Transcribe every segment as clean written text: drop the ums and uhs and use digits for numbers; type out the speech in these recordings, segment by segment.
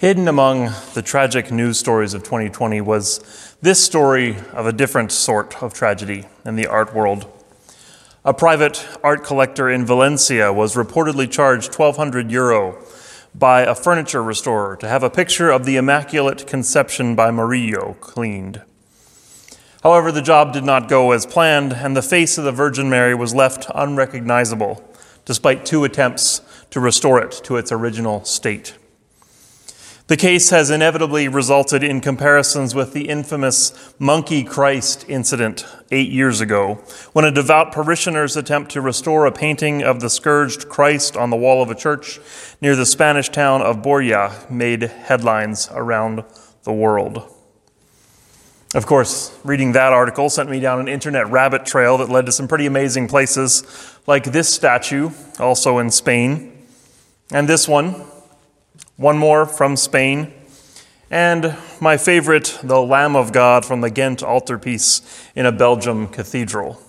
Hidden among the tragic news stories of 2020 was this story of a different sort of tragedy in the art world. A private art collector in Valencia was reportedly charged 1,200 euro by a furniture restorer to have a picture of the Immaculate Conception by Murillo cleaned. However, the job did not go as planned, and the face of the Virgin Mary was left unrecognizable, despite two attempts to restore it to its original state. The case has inevitably resulted in comparisons with the infamous Monkey Christ incident 8 years ago, when a devout parishioner's attempt to restore a painting of the scourged Christ on the wall of a church near the Spanish town of Borja made headlines around the world. Of course, reading that article sent me down an internet rabbit trail that led to some pretty amazing places, like this statue, also in Spain, and this one. One more from Spain, and my favorite, the Lamb of God from the Ghent altarpiece in a Belgium cathedral.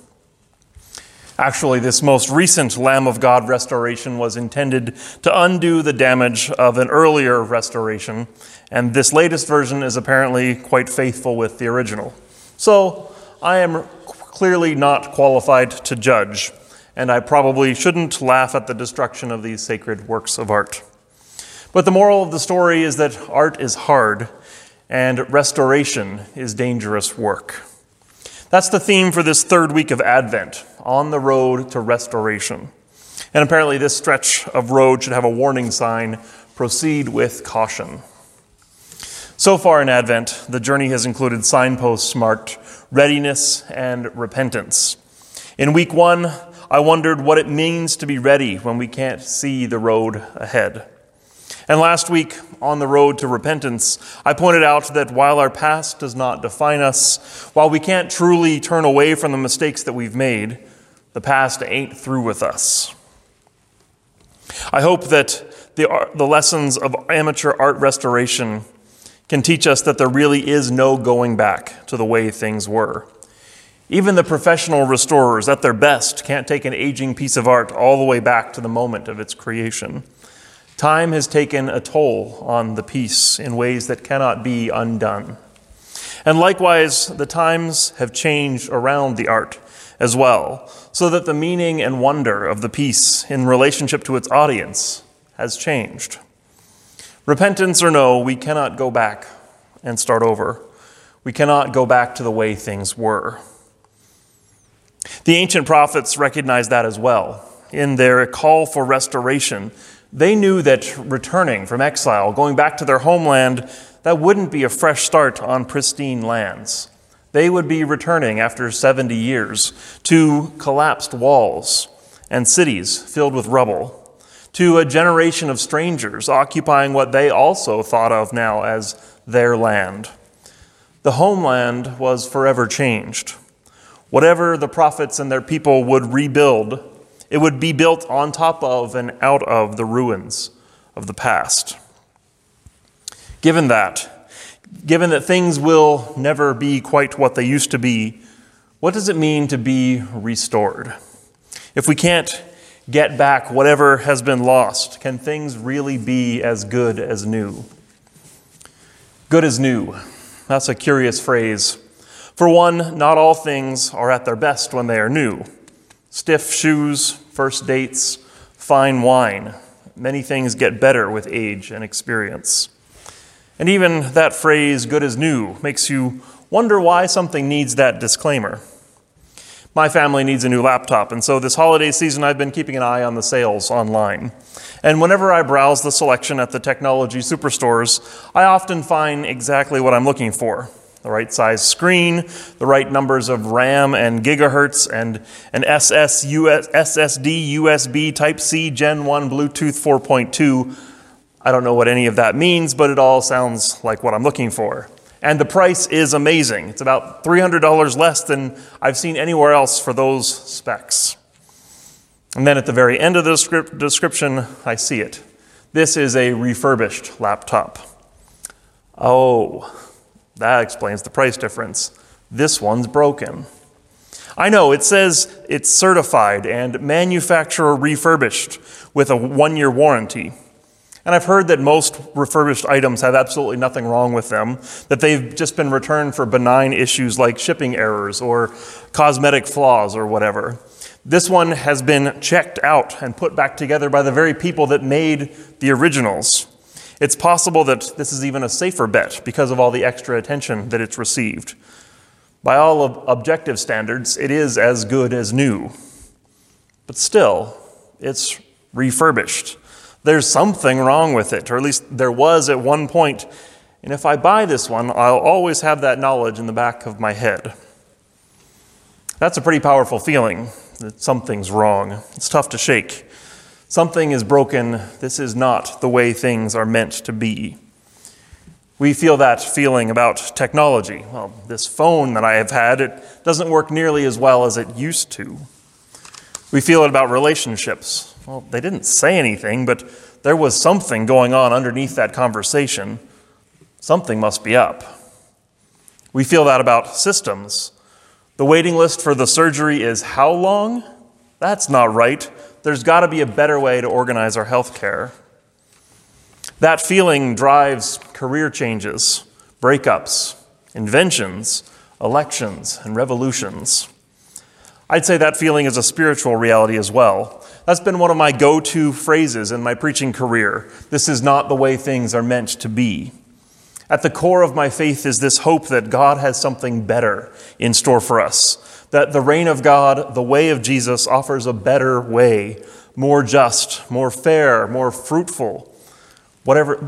Actually, this most recent Lamb of God restoration was intended to undo the damage of an earlier restoration, and this latest version is apparently quite faithful with the original. So I am clearly not qualified to judge, and I probably shouldn't laugh at the destruction of these sacred works of art. But the moral of the story is that art is hard and restoration is dangerous work. That's the theme for this third week of Advent, on the road to restoration. And apparently this stretch of road should have a warning sign, proceed with caution. So far in Advent, the journey has included signposts marked readiness and repentance. In week one, I wondered what it means to be ready when we can't see the road ahead. And last week, on the road to repentance, I pointed out that while our past does not define us, while we can't truly turn away from the mistakes that we've made, the past ain't through with us. I hope that the lessons of amateur art restoration can teach us that there really is no going back to the way things were. Even the professional restorers at their best can't take an aging piece of art all the way back to the moment of its creation. Time has taken a toll on the piece in ways that cannot be undone. And likewise, the times have changed around the art as well, so that the meaning and wonder of the piece in relationship to its audience has changed. Repentance or no, we cannot go back and start over. We cannot go back to the way things were. The ancient prophets recognized that as well. In their call for restoration, they knew that returning from exile, going back to their homeland, that wouldn't be a fresh start on pristine lands. They would be returning after 70 years to collapsed walls and cities filled with rubble, to a generation of strangers occupying what they also thought of now as their land. The homeland was forever changed. Whatever the prophets and their people would rebuild, it would be built on top of and out of the ruins of the past. Given that things will never be quite what they used to be, what does it mean to be restored? If we can't get back whatever has been lost, can things really be as good as new? Good as new, that's a curious phrase. For one, not all things are at their best when they are new. Stiff shoes, first dates, fine wine. Many things get better with age and experience. And even that phrase, good as new, makes you wonder why something needs that disclaimer. My family needs a new laptop, and so this holiday season I've been keeping an eye on the sales online. And whenever I browse the selection at the technology superstores, I often find exactly what I'm looking for. The right size screen, the right numbers of RAM and gigahertz, and an SSD USB Type-C Gen 1 Bluetooth 4.2. I don't know what any of that means, but it all sounds like what I'm looking for. And the price is amazing. It's about $300 less than I've seen anywhere else for those specs. And then at the very end of the description, I see it. This is a refurbished laptop. Oh. That explains the price difference. This one's broken. I know, it says it's certified and manufacturer refurbished with a 1-year warranty. And I've heard that most refurbished items have absolutely nothing wrong with them, that they've just been returned for benign issues like shipping errors or cosmetic flaws or whatever. This one has been checked out and put back together by the very people that made the originals. It's possible that this is even a safer bet because of all the extra attention that it's received. By all objective standards, it is as good as new. But still, it's refurbished. There's something wrong with it, or at least there was at one point. And if I buy this one, I'll always have that knowledge in the back of my head. That's a pretty powerful feeling, that something's wrong. It's tough to shake. Something is broken. This is not the way things are meant to be. We feel that feeling about technology. Well, this phone that I have had, it doesn't work nearly as well as it used to. We feel it about relationships. Well, they didn't say anything, but there was something going on underneath that conversation. Something must be up. We feel that about systems. The waiting list for the surgery is how long? That's not right. There's got to be a better way to organize our health care. That feeling drives career changes, breakups, inventions, elections, and revolutions. I'd say that feeling is a spiritual reality as well. That's been one of my go-to phrases in my preaching career. This is not the way things are meant to be. At the core of my faith is this hope that God has something better in store for us, that the reign of God, the way of Jesus, offers a better way, more just, more fair, more fruitful, whatever,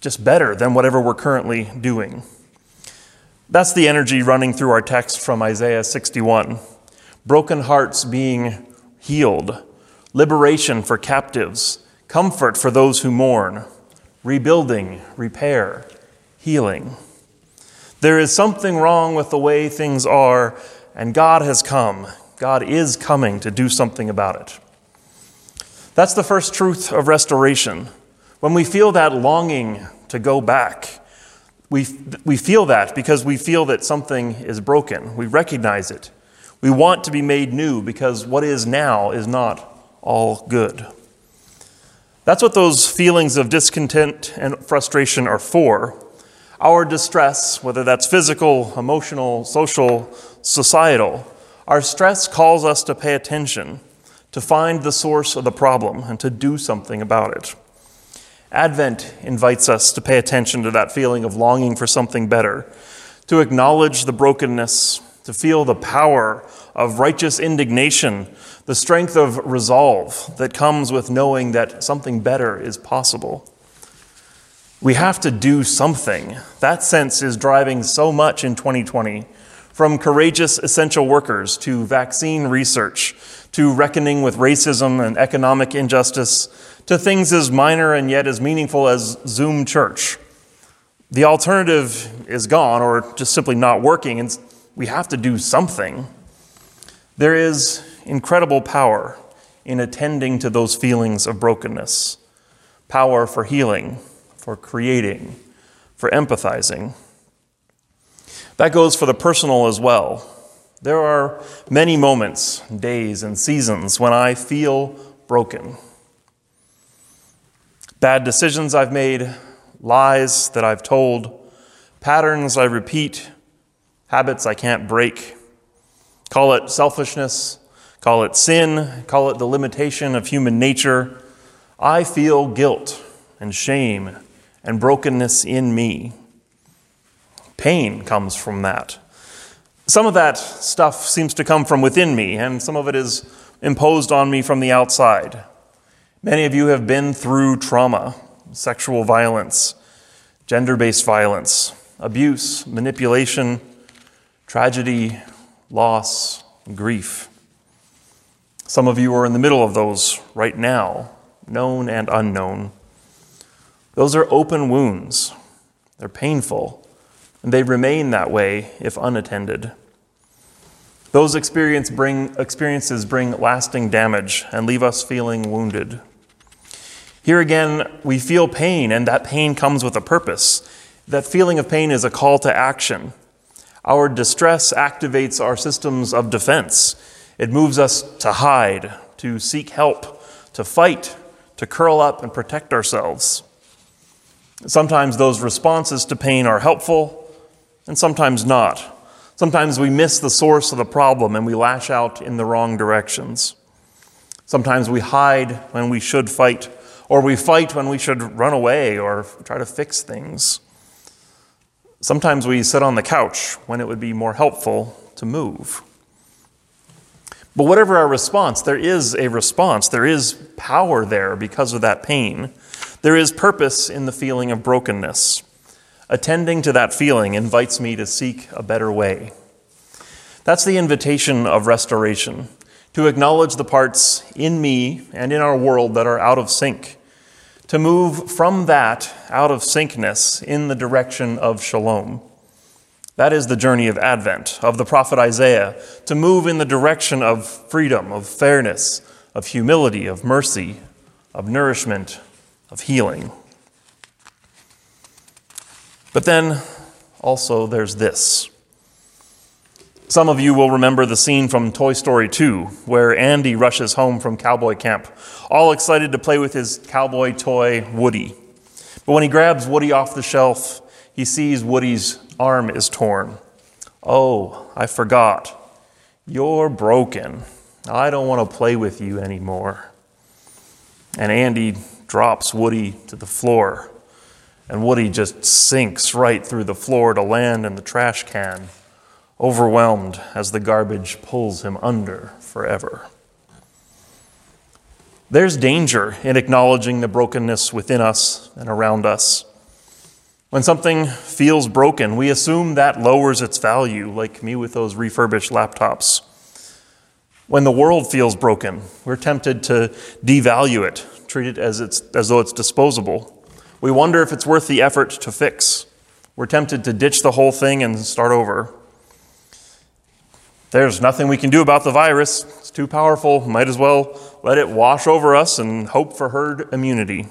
just better than whatever we're currently doing. That's the energy running through our text from Isaiah 61. Broken hearts being healed, liberation for captives, comfort for those who mourn, rebuilding, repair, healing. There is something wrong with the way things are, and God has come. God is coming to do something about it. That's the first truth of restoration. When we feel that longing to go back, we feel that because we feel that something is broken. We recognize it. We want to be made new because what is now is not all good. That's what those feelings of discontent and frustration are for. Our distress, whether that's physical, emotional, social, societal, our stress calls us to pay attention, to find the source of the problem, and to do something about it. Advent invites us to pay attention to that feeling of longing for something better, to acknowledge the brokenness, to feel the power of righteous indignation, the strength of resolve that comes with knowing that something better is possible. We have to do something. That sense is driving so much in 2020, from courageous essential workers to vaccine research, to reckoning with racism and economic injustice, to things as minor and yet as meaningful as Zoom church. The alternative is gone or just simply not working, and we have to do something. There is incredible power in attending to those feelings of brokenness. Power for healing, for creating, for empathizing. That goes for the personal as well. There are many moments, days, and seasons when I feel broken. Bad decisions I've made, lies that I've told, patterns I repeat, habits I can't break. Call it selfishness, call it sin, call it the limitation of human nature. I feel guilt and shame and brokenness in me. Pain comes from that. Some of that stuff seems to come from within me, and some of it is imposed on me from the outside. Many of you have been through trauma, sexual violence, gender-based violence, abuse, manipulation, tragedy, loss, grief. Some of you are in the middle of those right now, known and unknown. Those are open wounds. They're painful, and they remain that way if unattended. Those experiences bring lasting damage and leave us feeling wounded. Here again, we feel pain, and that pain comes with a purpose. That feeling of pain is a call to action. Our distress activates our systems of defense. It moves us to hide, to seek help, to fight, to curl up and protect ourselves. Sometimes those responses to pain are helpful, and sometimes not. Sometimes we miss the source of the problem and we lash out in the wrong directions. Sometimes we hide when we should fight, or we fight when we should run away or try to fix things. Sometimes we sit on the couch when it would be more helpful to move. But whatever our response, there is a response. There is power there because of that pain. There is purpose in the feeling of brokenness. Attending to that feeling invites me to seek a better way. That's the invitation of restoration, to acknowledge the parts in me and in our world that are out of sync, to move from that out of syncness in the direction of shalom. That is the journey of Advent, of the prophet Isaiah, to move in the direction of freedom, of fairness, of humility, of mercy, of nourishment, of healing. But then also there's this. Some of you will remember the scene from Toy Story 2, where Andy rushes home from cowboy camp, all excited to play with his cowboy toy, Woody. But when he grabs Woody off the shelf, he sees Woody's arm is torn. Oh, I forgot. You're broken. I don't want to play with you anymore. And Andy drops Woody to the floor, and Woody just sinks right through the floor to land in the trash can, overwhelmed as the garbage pulls him under forever. There's danger in acknowledging the brokenness within us and around us. When something feels broken, we assume that lowers its value, like me with those refurbished laptops. When the world feels broken, we're tempted to devalue it, treat it as though it's disposable. We wonder if it's worth the effort to fix. We're tempted to ditch the whole thing and start over. There's nothing we can do about the virus. It's too powerful. Might as well let it wash over us and hope for herd immunity.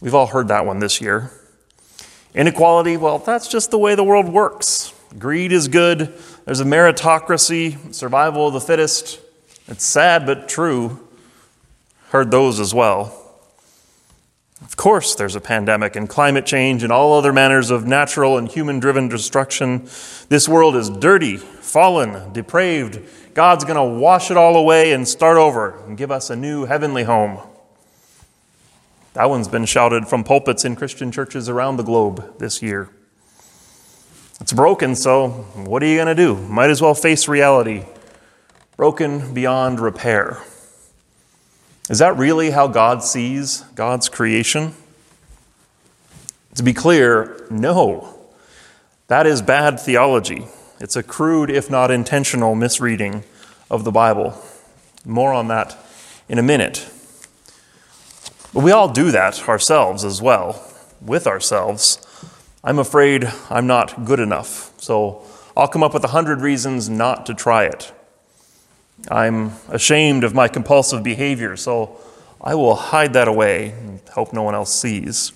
We've all heard that one this year. Inequality, well, that's just the way the world works. Greed is good. There's a meritocracy, survival of the fittest. It's sad but true. Heard those as well. Of course, there's a pandemic and climate change and all other manners of natural and human-driven destruction. This world is dirty, fallen, depraved. God's going to wash it all away and start over and give us a new heavenly home. That one's been shouted from pulpits in Christian churches around the globe this year. It's broken, so what are you going to do? Might as well face reality. Broken beyond repair. Is that really how God sees God's creation? To be clear, no. That is bad theology. It's a crude, if not intentional, misreading of the Bible. More on that in a minute. But we all do that ourselves as well, with ourselves. I'm afraid I'm not good enough, so I'll come up with 100 reasons not to try it. I'm ashamed of my compulsive behavior, so I will hide that away and hope no one else sees.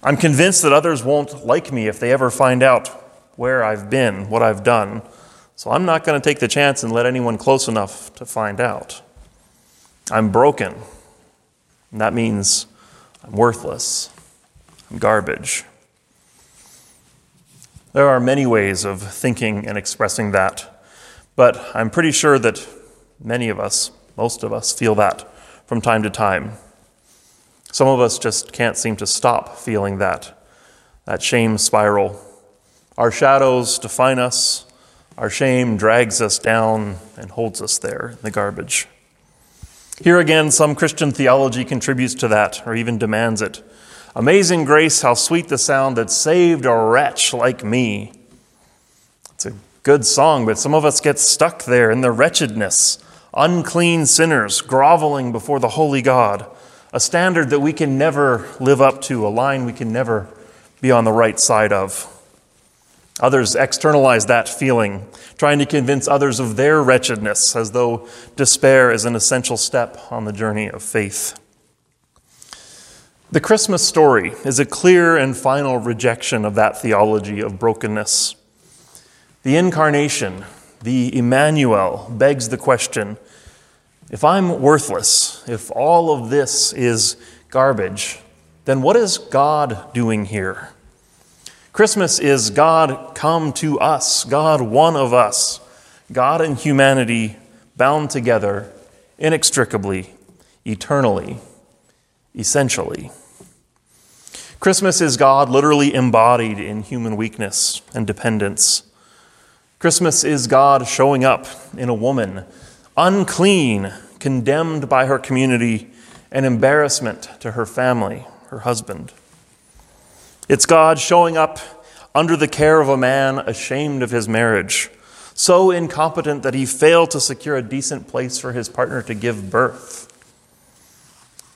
I'm convinced that others won't like me if they ever find out where I've been, what I've done, so I'm not going to take the chance and let anyone close enough to find out. I'm broken. And that means I'm worthless, I'm garbage. There are many ways of thinking and expressing that, but I'm pretty sure that many of us, most of us, feel that from time to time. Some of us just can't seem to stop feeling that shame spiral. Our shadows define us, our shame drags us down and holds us there in the garbage. Here again, some Christian theology contributes to that, or even demands it. Amazing grace, how sweet the sound that saved a wretch like me. It's a good song, but some of us get stuck there in the wretchedness, unclean sinners groveling before the holy God, a standard that we can never live up to, a line we can never be on the right side of. Others externalize that feeling, trying to convince others of their wretchedness, as though despair is an essential step on the journey of faith. The Christmas story is a clear and final rejection of that theology of brokenness. The Incarnation, the Emmanuel, begs the question, If I'm worthless, if all of this is garbage, then what is God doing here? Christmas is God come to us, God one of us, God and humanity bound together inextricably, eternally, essentially. Christmas is God literally embodied in human weakness and dependence. Christmas is God showing up in a woman, unclean, condemned by her community, an embarrassment to her family, her husband. It's God showing up under the care of a man ashamed of his marriage, so incompetent that he failed to secure a decent place for his partner to give birth.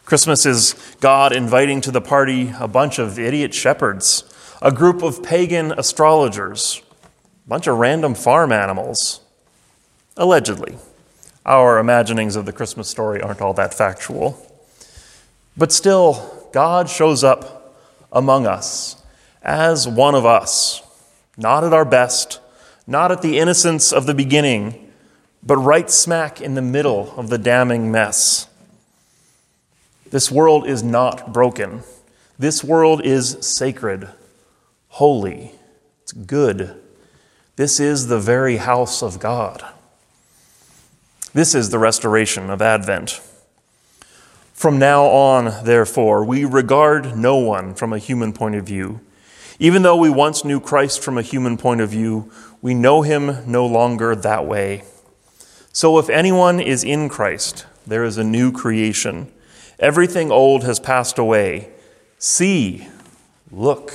Christmas is God inviting to the party a bunch of idiot shepherds, a group of pagan astrologers, a bunch of random farm animals. Allegedly. Our imaginings of the Christmas story aren't all that factual. But still, God shows up among us as one of us, not at our best, not at the innocence of the beginning, but right smack in the middle of the damning mess. This world is not broken. This world is sacred, holy, it's good. This is the very house of God. This is the restoration of Advent. From now on, therefore, we regard no one from a human point of view. Even though we once knew Christ from a human point of view, we know him no longer that way. So if anyone is in Christ, there is a new creation. Everything old has passed away. See, look,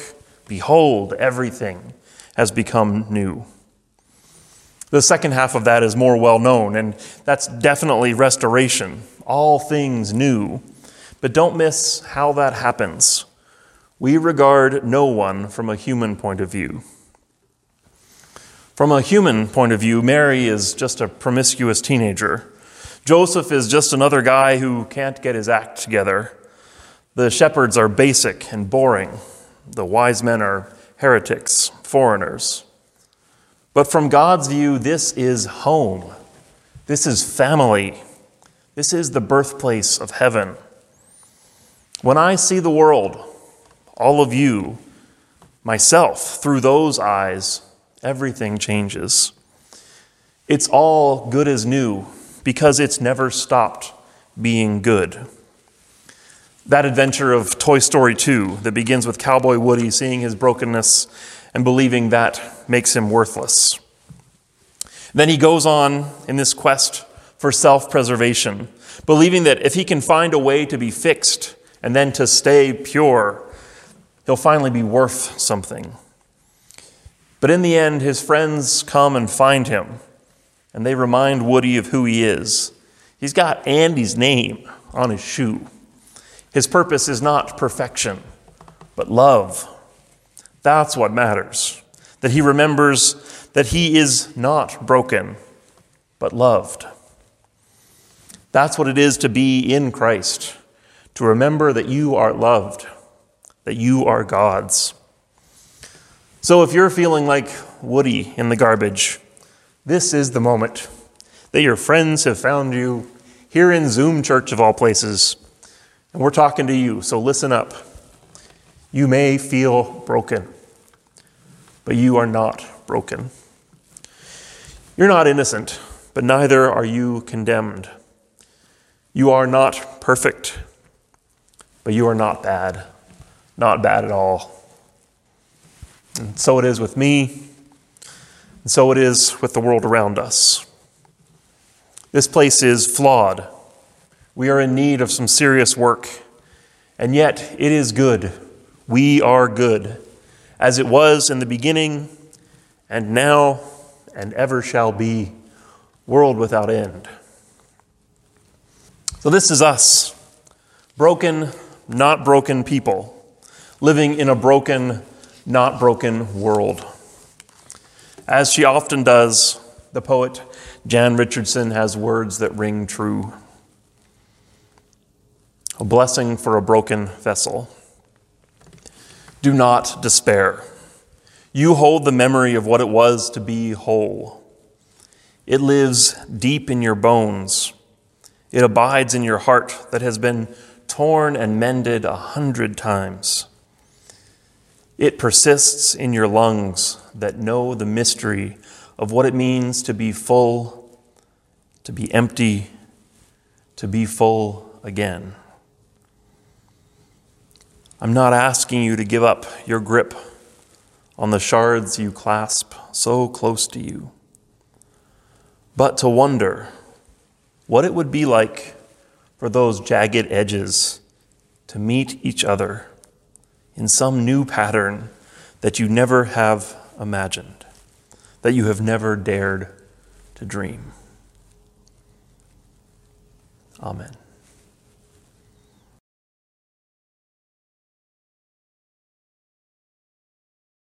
behold, everything has become new. The second half of that is more well known, and that's definitely restoration. All things new. But don't miss how that happens. We regard no one from a human point of view. From a human point of view, Mary is just a promiscuous teenager. Joseph is just another guy who can't get his act together. The shepherds are basic and boring. The wise men are heretics, foreigners. But from God's view, this is home. This is family. This is the birthplace of heaven. When I see the world, all of you, myself, through those eyes, everything changes. It's all good as new because it's never stopped being good. That adventure of Toy Story 2 that begins with Cowboy Woody seeing his brokenness and believing that makes him worthless. Then he goes on in this quest for self-preservation, believing that if he can find a way to be fixed and then to stay pure, he'll finally be worth something. But in the end, his friends come and find him, and they remind Woody of who he is. He's got Andy's name on his shoe. His purpose is not perfection, but love. That's what matters, that he remembers that he is not broken, but loved. That's what it is to be in Christ, to remember that you are loved, that you are God's. So if you're feeling like Woody in the garbage, this is the moment that your friends have found you here in Zoom Church of all places, and we're talking to you, so listen up. You may feel broken, but you are not broken. You're not innocent, but neither are you condemned. You are not perfect, but you are not bad. Not bad at all. And so it is with me, and so it is with the world around us. This place is flawed. We are in need of some serious work, and yet it is good. We are good, as it was in the beginning, and now, and ever shall be, world without end. So this is us, broken, not broken people, living in a broken, not broken world. As she often does, the poet Jan Richardson has words that ring true. A blessing for a broken vessel. Do not despair. You hold the memory of what it was to be whole. It lives deep in your bones. It abides in your heart that has been torn and mended 100 times. It persists in your lungs that know the mystery of what it means to be full, to be empty, to be full again. I'm not asking you to give up your grip on the shards you clasp so close to you, but to wonder what it would be like for those jagged edges to meet each other in some new pattern that you never have imagined, that you have never dared to dream. Amen.